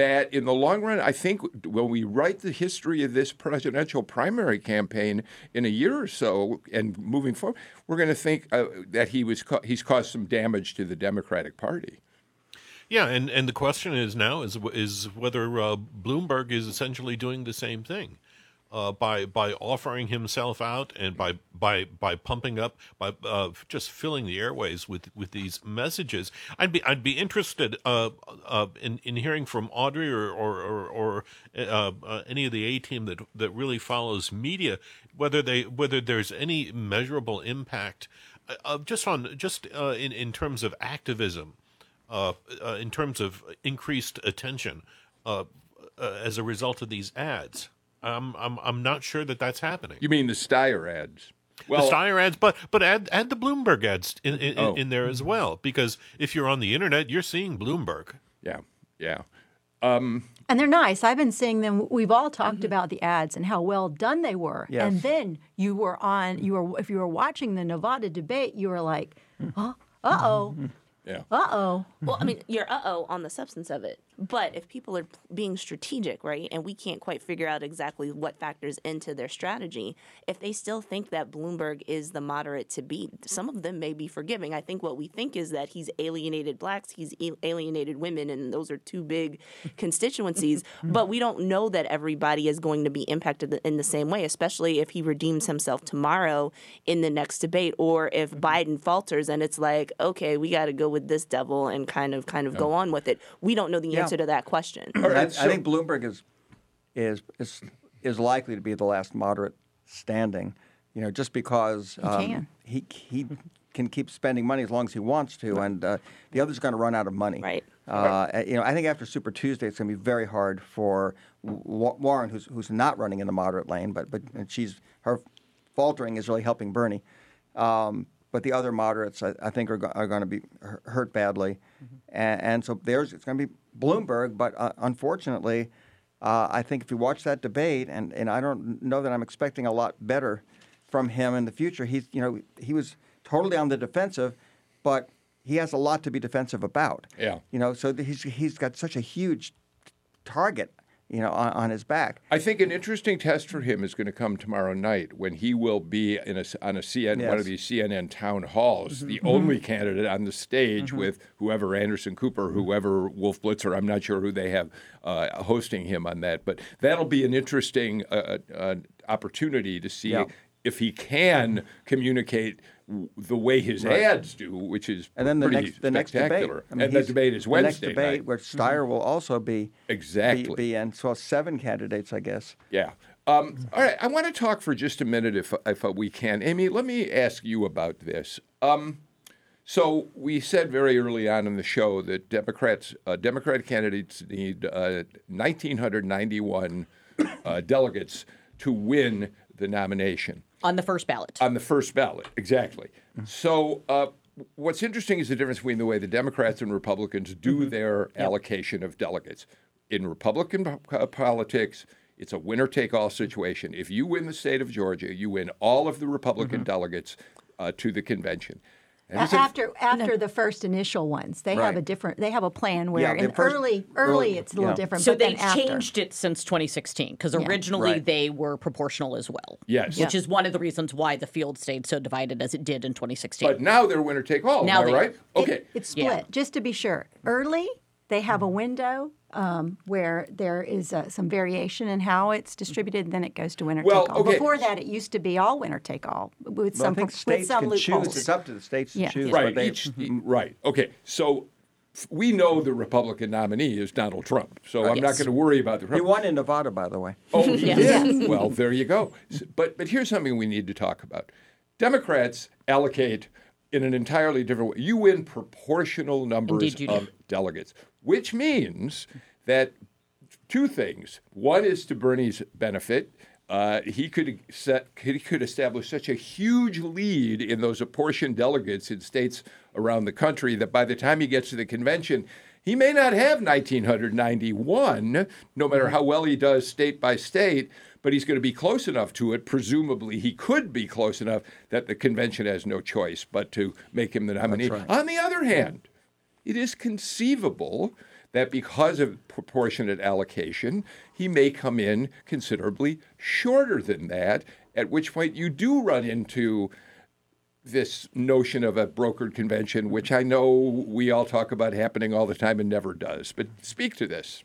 that in the long run, I think when we write the history of this presidential primary campaign in a year or so and moving forward, we're going to think uh, that he was ca- he's caused some damage to the Democratic Party. Yeah, and, and the question is now is, is whether uh, Bloomberg is essentially doing the same thing. Uh, by by offering himself out and by by by pumping up by uh, just filling the airways with, with these messages. I'd be I'd be interested uh, uh, in in hearing from Audrey or or or, or uh, uh, any of the A team that that really follows media whether they whether there's any measurable impact uh, just on just uh, in in terms of activism, uh, uh, in terms of increased attention uh, uh, as a result of these ads. I'm I'm I'm not sure that that's happening. You mean the Steyer ads? Well, the Steyer ads, but but add add the Bloomberg ads in in, oh. in there as well, because if you're on the internet, you're seeing Bloomberg. Yeah, yeah. Um, and they're nice. I've been seeing them. We've all talked mm-hmm. about the ads and how well done they were. Yes. And then you were on. You were if you were watching the Nevada debate, you were like, oh, uh oh, yeah, uh oh. Well, I mean, you're uh oh on the substance of it. But if people are being strategic, right, and we can't quite figure out exactly what factors into their strategy, if they still think that Bloomberg is the moderate to beat, some of them may be forgiving. I think what we think is that he's alienated blacks, he's alienated women, and those are two big constituencies. But we don't know that everybody is going to be impacted in the same way, especially if he redeems himself tomorrow in the next debate, or if Biden falters and it's like, okay, we got to go with this devil and kind of kind of go on with it. We don't know the yeah. answer to that question. I, I think Bloomberg is, is is is likely to be the last moderate standing, you know, just because um, he, can. he he can keep spending money as long as he wants to, and uh, the other's going to run out of money. Right. Uh, right. You know, I think after Super Tuesday, it's going to be very hard for Warren, who's who's not running in the moderate lane, but but she's her faltering is really helping Bernie. Um, But the other moderates, I, I think, are, go- are going to be hurt badly. Mm-hmm. And, and so there's it's going to be Bloomberg. But uh, unfortunately, uh, I think if you watch that debate, and, and I don't know that I'm expecting a lot better from him in the future. He's, you know, he was totally on the defensive, but he has a lot to be defensive about. Yeah. You know, so he's he's got such a huge target, you know, on, on his back. I think an interesting test for him is going to come tomorrow night when he will be in a, on a C N N, yes. one of these C N N town halls, mm-hmm. the only mm-hmm. candidate on the stage mm-hmm. with whoever Anderson Cooper, whoever Wolf Blitzer, I'm not sure who they have uh, hosting him on that. But that'll be an interesting uh, uh, opportunity to see yeah. if he can communicate the way his right. ads do, which is and then the pretty next, the next debate, I mean, and the debate is Wednesday. The next debate night. Where Steyer mm-hmm. will also be exactly be, be and so seven candidates, I guess. Yeah. Um, all right. I want to talk for just a minute, if if we can, Amy. Let me ask you about this. Um, so we said very early on in the show that Democrats, uh, Democratic candidates, need uh, one thousand nine hundred ninety-one uh, delegates to win the nomination. On the first ballot. On the first ballot, exactly. Mm-hmm. So uh, what's interesting is the difference between the way the Democrats and Republicans do mm-hmm. their yep. allocation of delegates. In Republican po- politics, it's a winner-take-all situation. If you win the state of Georgia, you win all of the Republican mm-hmm. delegates uh, to the convention. And after after the first initial ones, they right. have a different. They have a plan where yeah, in first, early, early early it's a little yeah. different. So but they then changed after. It since twenty sixteen because yeah. originally right. they were proportional as well. Yes, which yeah. is one of the reasons why the field stayed so divided as it did in twenty sixteen. But now they're winner take all. Now am I right? Okay, it, it's split. Yeah. Just to be sure, early they have a window. Um, where there is uh, some variation in how it's distributed, and then it goes to winner well, take all. Okay. Before that, it used to be all winner take all with some well, I think states with some can loopholes. Choose. It's up to the states yeah. to choose. Right. They, Each, mm-hmm. Right. Okay. So we know the Republican nominee is Donald Trump. So oh, I'm yes. not going to worry about the. He won in Nevada, by the way. Oh, he did. Well, there you go. But but here's something we need to talk about. Democrats allocate in an entirely different way. You win proportional numbers Indeed, you of do. delegates. Which means that two things. One is to Bernie's benefit. Uh, he could set, he could establish such a huge lead in those apportioned delegates in states around the country that by the time he gets to the convention, he may not have one thousand nine hundred ninety-one, no matter how well he does state by state, but he's going to be close enough to it. Presumably, he could be close enough that the convention has no choice but to make him the nominee. That's right. On the other hand, it is conceivable that because of proportionate allocation, he may come in considerably shorter than that, at which point you do run into this notion of a brokered convention, which I know we all talk about happening all the time and never does. But speak to this.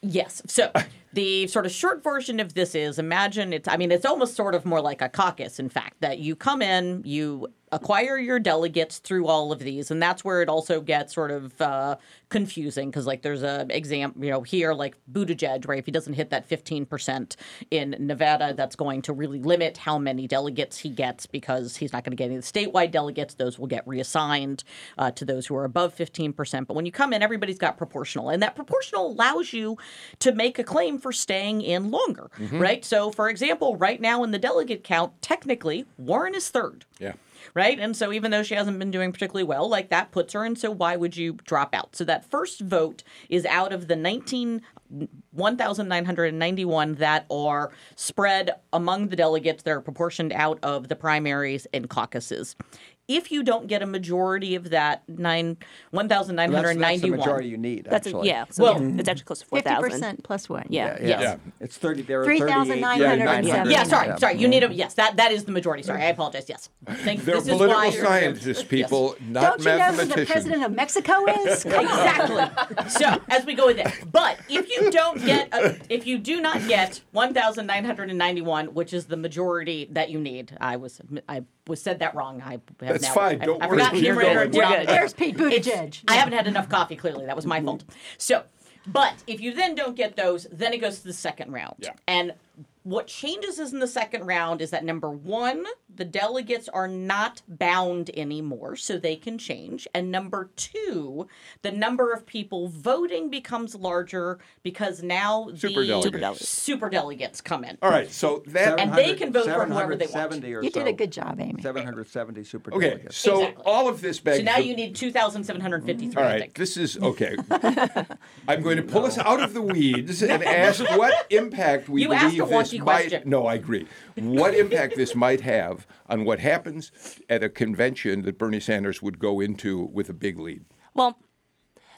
Yes. So The sort of short version of this is, imagine it's, I mean, it's almost sort of more like a caucus, in fact, that you come in, you acquire your delegates through all of these. And that's where it also gets sort of uh, confusing because, like, there's a example, you know, here, like Buttigieg, right? If he doesn't hit that fifteen percent in Nevada, that's going to really limit how many delegates he gets because he's not going to get any of the statewide delegates. Those will get reassigned uh, to those who are above fifteen percent. But when you come in, everybody's got proportional. And that proportional allows you to make a claim for staying in longer, mm-hmm. right? So, for example, right now in the delegate count, technically, Warren is third. Yeah. Right? And so even though she hasn't been doing particularly well, like, that puts her in. So why would you drop out? So that first vote is out of the nineteen, one thousand nine hundred ninety-one that are spread among the delegates. They're proportioned out of the primaries and caucuses. If you don't get a majority of that nine one thousand nine hundred ninety-one, that's, that's the majority you need. That's actually. A, yeah, so well, yeah, it's actually close to four thousand. fifty percent plus one. Yeah, yeah, yeah. Yes. yeah. It's thirty. There are three thousand nine hundred seven. Yeah, sorry, yeah. sorry. You need a yes. That that is the majority. Sorry, I apologize. Yes, Thank, they're this political is why scientists, people, yes. not don't mathematicians. Don't you know who the president of Mexico is? Exactly. So as we go with that, but if you don't get, a, if you do not get one thousand nine hundred ninety-one, which is the majority that you need, I was I was said that wrong. I. Have That's now, fine. I, don't I, worry. I You're going. We're good. There's Pete Buttigieg. I haven't had enough coffee, clearly. That was my fault. So, but if you then don't get those, then it goes to the second round. Yeah. And what changes is in the second round is that, number one, the delegates are not bound anymore, so they can change. And number two, the number of people voting becomes larger because now super the delegates. super delegates come in. All right, so that and they can vote for whoever they want. You so. did a good job, Amy. seven hundred seventy super delegates. Okay, so exactly. all of this begs. So now the, you need two thousand seven hundred fifty-three. All right, I think. This is okay. I'm going to pull no. us out of the weeds and ask what impact we you believe this. Might, no, I agree. What impact this might have on what happens at a convention that Bernie Sanders would go into with a big lead? Well,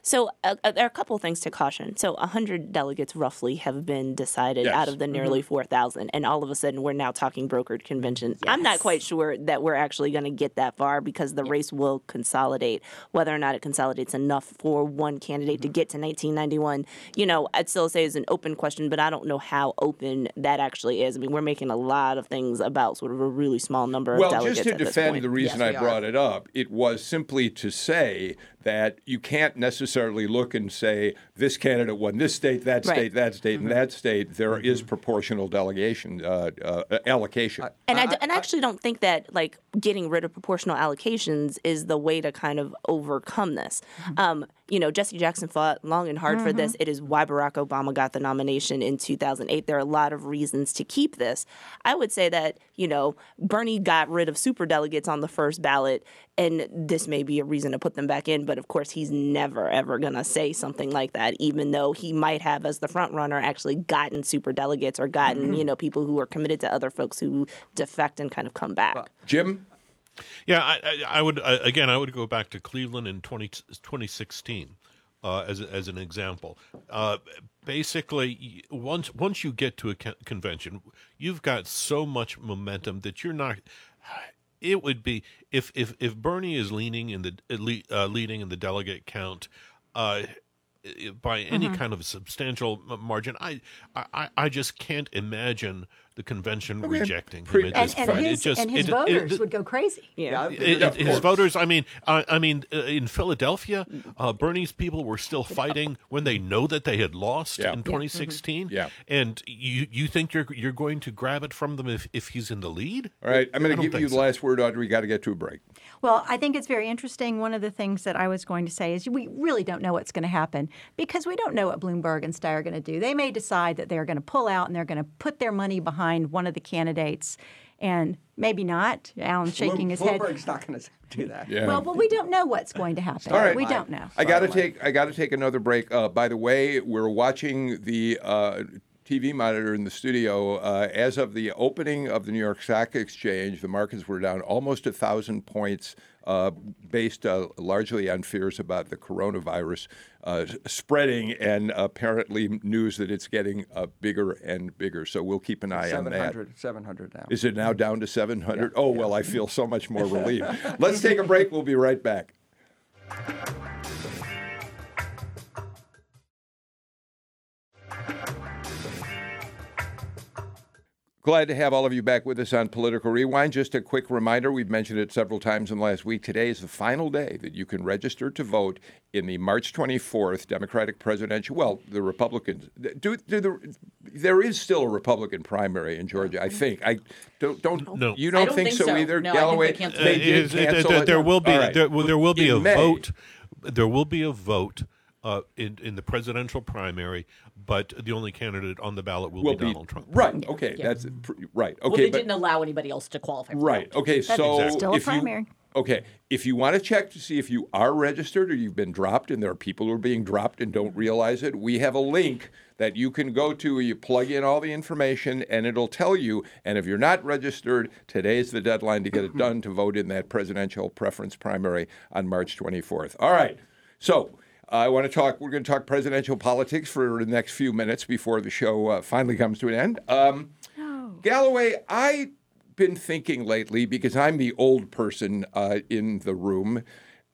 so uh, there are a couple of things to caution. So one hundred delegates roughly have been decided yes. out of the nearly mm-hmm. four thousand, and all of a sudden we're now talking brokered convention. Yes. I'm not quite sure that we're actually going to get that far because the yeah. race will consolidate. Whether or not it consolidates enough for one candidate mm-hmm. to get to nineteen ninety-one, you know, I'd still say is an open question, but I don't know how open that actually is. I mean, we're making a lot of things about sort of a really small number well, of delegates at this point. Well, just to defend the reason yes, I brought are. it up, it was simply to say that you can't necessarily look and say, this candidate won this state, that state, right. that state, mm-hmm. and that state. There mm-hmm. is proportional delegation uh, uh, allocation. I, and I, I, and I actually I, don't think that, like, getting rid of proportional allocations is the way to kind of overcome this. Mm-hmm. Um, you know, Jesse Jackson fought long and hard mm-hmm. for this. It is why Barack Obama got the nomination in two thousand eight. There are a lot of reasons to keep this. I would say that, you know, Bernie got rid of superdelegates on the first ballot, and this may be a reason to put them back in. But, of course, he's never, ever going to say something like that, even though he might have, as the front runner, actually gotten superdelegates or gotten, mm-hmm. you know, people who are committed to other folks who defect and kind of come back. Jim? Yeah, I, I would uh, again. I would go back to Cleveland in twenty sixteen uh, as as an example. Uh, basically, once once you get to a convention, you've got so much momentum that you're not. It would be if if, if Bernie is leaning in the uh, leading in the delegate count uh, by any mm-hmm. kind of substantial margin. I I, I just can't imagine the convention okay. rejecting him at this point. And his, it just, and his it, voters it, it, it, would go crazy. Yeah, it, it, it, his voters, I mean, I, I mean, uh, in Philadelphia, uh, Bernie's people were still fighting when they know that they had lost yeah. in twenty sixteen. Yeah. Mm-hmm. yeah. And you, you think you're you're going to grab it from them if, if he's in the lead? All right, I'm going to give you the so. last word, Audrey. We've got to get to a break. Well, I think it's very interesting. One of the things that I was going to say is we really don't know what's going to happen because we don't know what Bloomberg and Steyer are going to do. They may decide that they're going to pull out and they're going to put their money behind one of the candidates, and maybe not. Alan's shaking his head. Bloomberg's not going to do that. Yeah. Well, but we don't know what's going to happen. All right. We don't know. I got to take. I got to take another break. Uh, by the way, we're watching the uh, T V monitor in the studio. Uh, as of the opening of the New York Stock Exchange, the markets were down almost a thousand points, uh, based uh, largely on fears about the coronavirus uh, spreading, and apparently news that it's getting uh, bigger and bigger. So we'll keep an eye on that. seven hundred now. Is it now down to seven hundred? Yeah. Oh, yeah. Well, I feel so much more relieved. Let's take a break. We'll be right back. Glad to have all of you back with us on Political Rewind. Just a quick reminder, we've mentioned it several times in the last week. Today is the final day that you can register to vote in the March twenty-fourth Democratic presidential, well, the Republicans. Do, do the, there is still a Republican primary in Georgia, I think. I don't, don't no. You don't, I don't think, think so, so either, no, Galloway? I think they did cancel it. There will be there will be a vote. There will be a vote. Uh, in, in the presidential primary, but the only candidate on the ballot will, will be, be Donald Trump. Right. Okay. Yeah. That's right. Okay. Well, they but, didn't allow anybody else to qualify. For right. That. Okay. That's so exactly. Still a primary. You, okay. If you want to check to see if you are registered or you've been dropped, and there are people who are being dropped and don't realize it, we have a link that you can go to where you plug in all the information and it'll tell you. And if you're not registered, today's the deadline to get it done to vote in that presidential preference primary on March twenty-fourth. All right. So. I want to talk, we're going to talk presidential politics for the next few minutes before the show uh, finally comes to an end. Um, no. Galloway, I've been thinking lately, because I'm the old person uh, in the room,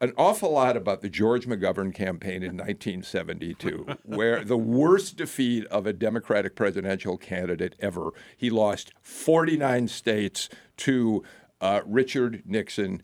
an awful lot about the George McGovern campaign in nineteen seventy-two, where the worst defeat of a Democratic presidential candidate ever. He lost forty-nine states to uh, Richard Nixon.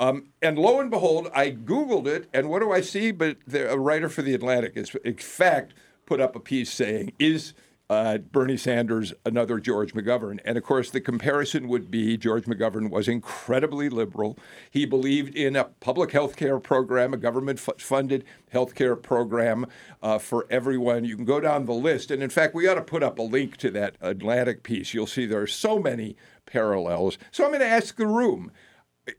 Um, and lo and behold, I Googled it, and what do I see? But the, a writer for The Atlantic is, in fact, put up a piece saying, is uh, Bernie Sanders another George McGovern? And, of course, the comparison would be George McGovern was incredibly liberal. He believed in a public health care program, a government-funded health care program uh, for everyone. You can go down the list. And, in fact, we ought to put up a link to that Atlantic piece. You'll see there are so many parallels. So I'm going to ask the room.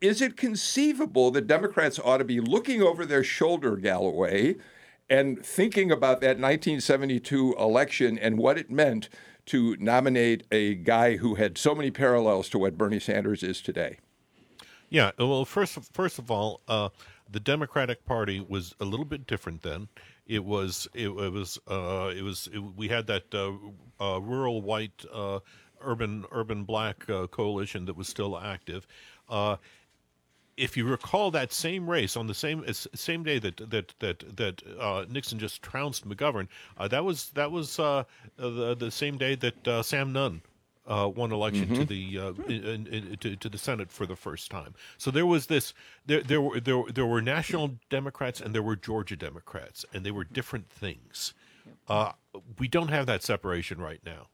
Is it conceivable that Democrats ought to be looking over their shoulder, Galloway, and thinking about that nineteen seventy-two election and what it meant to nominate a guy who had so many parallels to what Bernie Sanders is today? Yeah. Well, first, first of all, uh, the Democratic Party was a little bit different then. It was. It, it was. Uh, it was. It, we had that uh, uh, rural white, uh, urban, urban black uh, coalition that was still active. Uh, If you recall that same race on the same same day that that that that uh, Nixon just trounced McGovern, uh, that was that was uh, the, the same day that uh, Sam Nunn uh, won election mm-hmm. to the uh, in, in, in, to, to the Senate for the first time. So there was this there there were there, there were national Democrats and there were Georgia Democrats, and they were different things. Uh, we don't have that separation right now.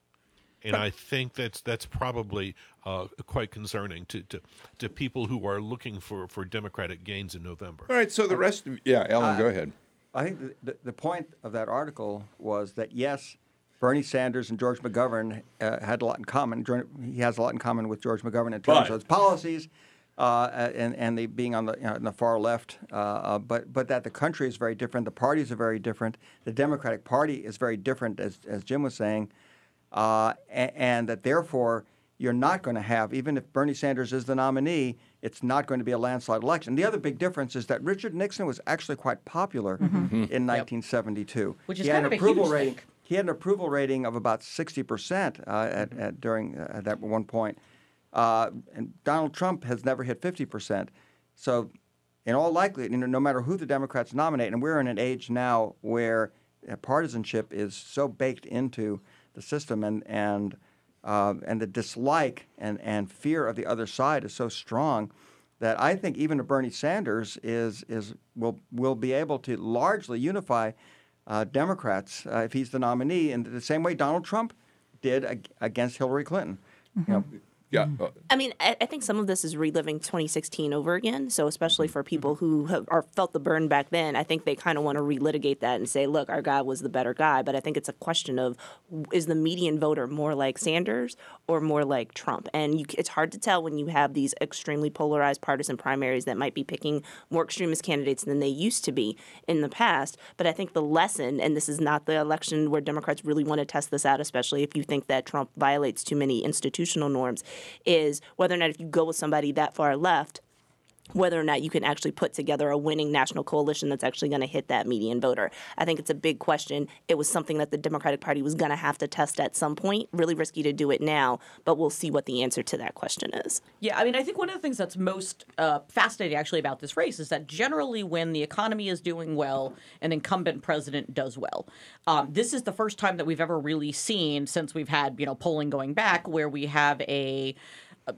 And I think that's that's probably uh, quite concerning to, to to people who are looking for, for Democratic gains in November. All right. So the rest of, yeah, Alan, uh, go ahead. I think the, the point of that article was that, yes, Bernie Sanders and George McGovern uh, had a lot in common. He has a lot in common with George McGovern in terms but. of his policies uh, and, and the being on the, you know, on the far left. Uh, but but that the country is very different. The parties are very different. The Democratic Party is very different, as as Jim was saying. Uh, and, and that, therefore, you're not going to have, even if Bernie Sanders is the nominee, it's not going to be a landslide election. The other big difference is that Richard Nixon was actually quite popular mm-hmm. Mm-hmm. in nineteen seventy-two. Yep. Which is he kind had an of approval a huge rating. Thing. He had an approval rating of about sixty percent uh, at, at, during uh, at that one point. Uh, and Donald Trump has never hit fifty percent. So, in all likelihood, you know, no matter who the Democrats nominate, and we're in an age now where uh, partisanship is so baked into the system, and and uh, and the dislike and, and fear of the other side is so strong that I think even a Bernie Sanders is is will will be able to largely unify uh, Democrats uh, if he's the nominee, in the same way Donald Trump did ag- against Hillary Clinton. Mm-hmm. You know, yeah, I mean, I, I think some of this is reliving twenty sixteen over again. So especially for people who have, are felt the burn back then, I think they kind of want to relitigate that and say, look, our guy was the better guy. But I think it's a question of, is the median voter more like Sanders or more like Trump? And you, it's hard to tell when you have these extremely polarized partisan primaries that might be picking more extremist candidates than they used to be in the past. But I think the lesson, and this is not the election where Democrats really want to test this out, especially if you think that Trump violates too many institutional norms, is whether or not if you go with somebody that far left, whether or not you can actually put together a winning national coalition that's actually going to hit that median voter. I think it's a big question. It was something that the Democratic Party was going to have to test at some point. Really risky to do it now, but we'll see what the answer to that question is. Yeah, I mean, I think one of the things that's most uh, fascinating actually about this race is that generally when the economy is doing well, an incumbent president does well. Um, this is the first time that we've ever really seen since we've had, you know, polling going back where we have a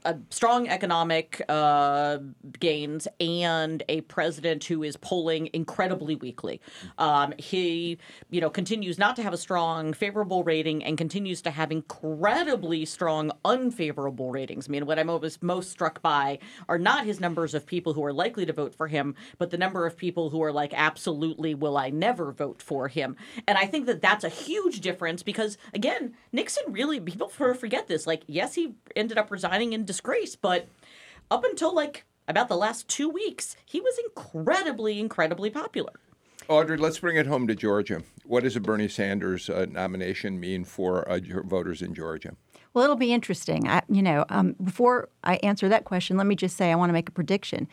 A strong economic uh, gains and a president who is polling incredibly weakly. Um, he, you know, continues not to have a strong favorable rating and continues to have incredibly strong unfavorable ratings. I mean, what I'm always most struck by are not his numbers of people who are likely to vote for him, but the number of people who are like, absolutely, will I never vote for him? And I think that that's a huge difference because, again, Nixon really, people forget this. Like, yes, he ended up resigning in in disgrace, but up until like about the last two weeks, he was incredibly, incredibly popular. Audrey, let's bring it home to Georgia. What does a Bernie Sanders uh, nomination mean for uh, voters in Georgia? Well, it'll be interesting. I, you know, um, before I answer that question, let me just say I want to make a prediction.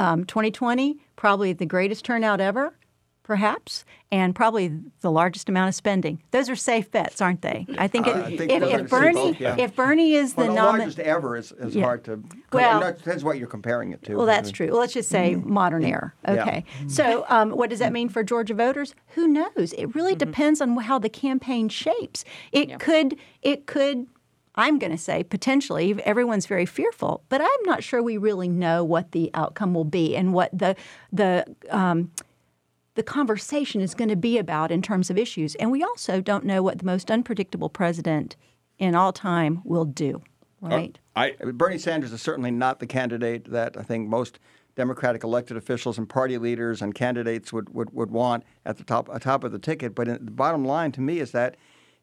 Um, twenty twenty, probably the greatest turnout ever, perhaps, and probably the largest amount of spending. Those are safe bets, aren't they? I think, it, uh, I think if, if Bernie both, yeah. if Bernie is well, the, the nominee, largest ever is, is yeah. hard to. Well, it depends what you're comparing it to. Well, that's true. Well, let's just say mm-hmm. modern era. Okay. Yeah. So, um, what does that mean for Georgia voters? Who knows? It really mm-hmm. depends on how the campaign shapes. It yeah. could. It could. I'm going to say potentially. Everyone's very fearful, but I'm not sure we really know what the outcome will be and what the the. Um, the conversation is going to be about in terms of issues. And we also don't know what the most unpredictable president in all time will do, right? Uh, I, Bernie Sanders is certainly not the candidate that I think most Democratic elected officials and party leaders and candidates would, would, would want at the top, top of the ticket. But in, the bottom line to me is that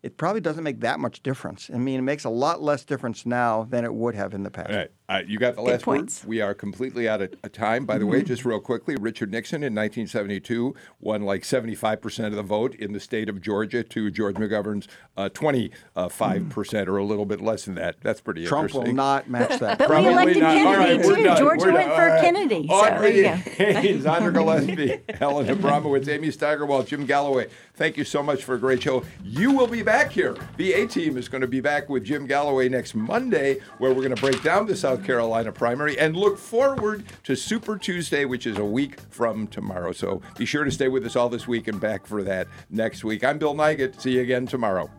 it probably doesn't make that much difference. I mean, it makes a lot less difference now than it would have in the past. All right. Uh, you got the last word. We are completely out of time. By the way, just real quickly, Richard Nixon in nineteen seventy-two won like seventy-five percent of the vote in the state of Georgia to George McGovern's uh, twenty-five percent or a little bit less than that. That's pretty Trump interesting. Trump will not match that. But, but we elected not. Kennedy, right, too. Georgia we're went done. for right. Kennedy. So Audrey Haynes, Andrea Gillespie, Alan Abramowitz, Amy Steigerwald, Jim Galloway. Thank you so much for a great show. You will be back here. The A-Team is going to be back with Jim Galloway next Monday, where we're going to break down the South Carolina primary and look forward to Super Tuesday, which is a week from tomorrow. So be sure to stay with us all this week and back for that next week. I'm Bill Nygut. See you again tomorrow.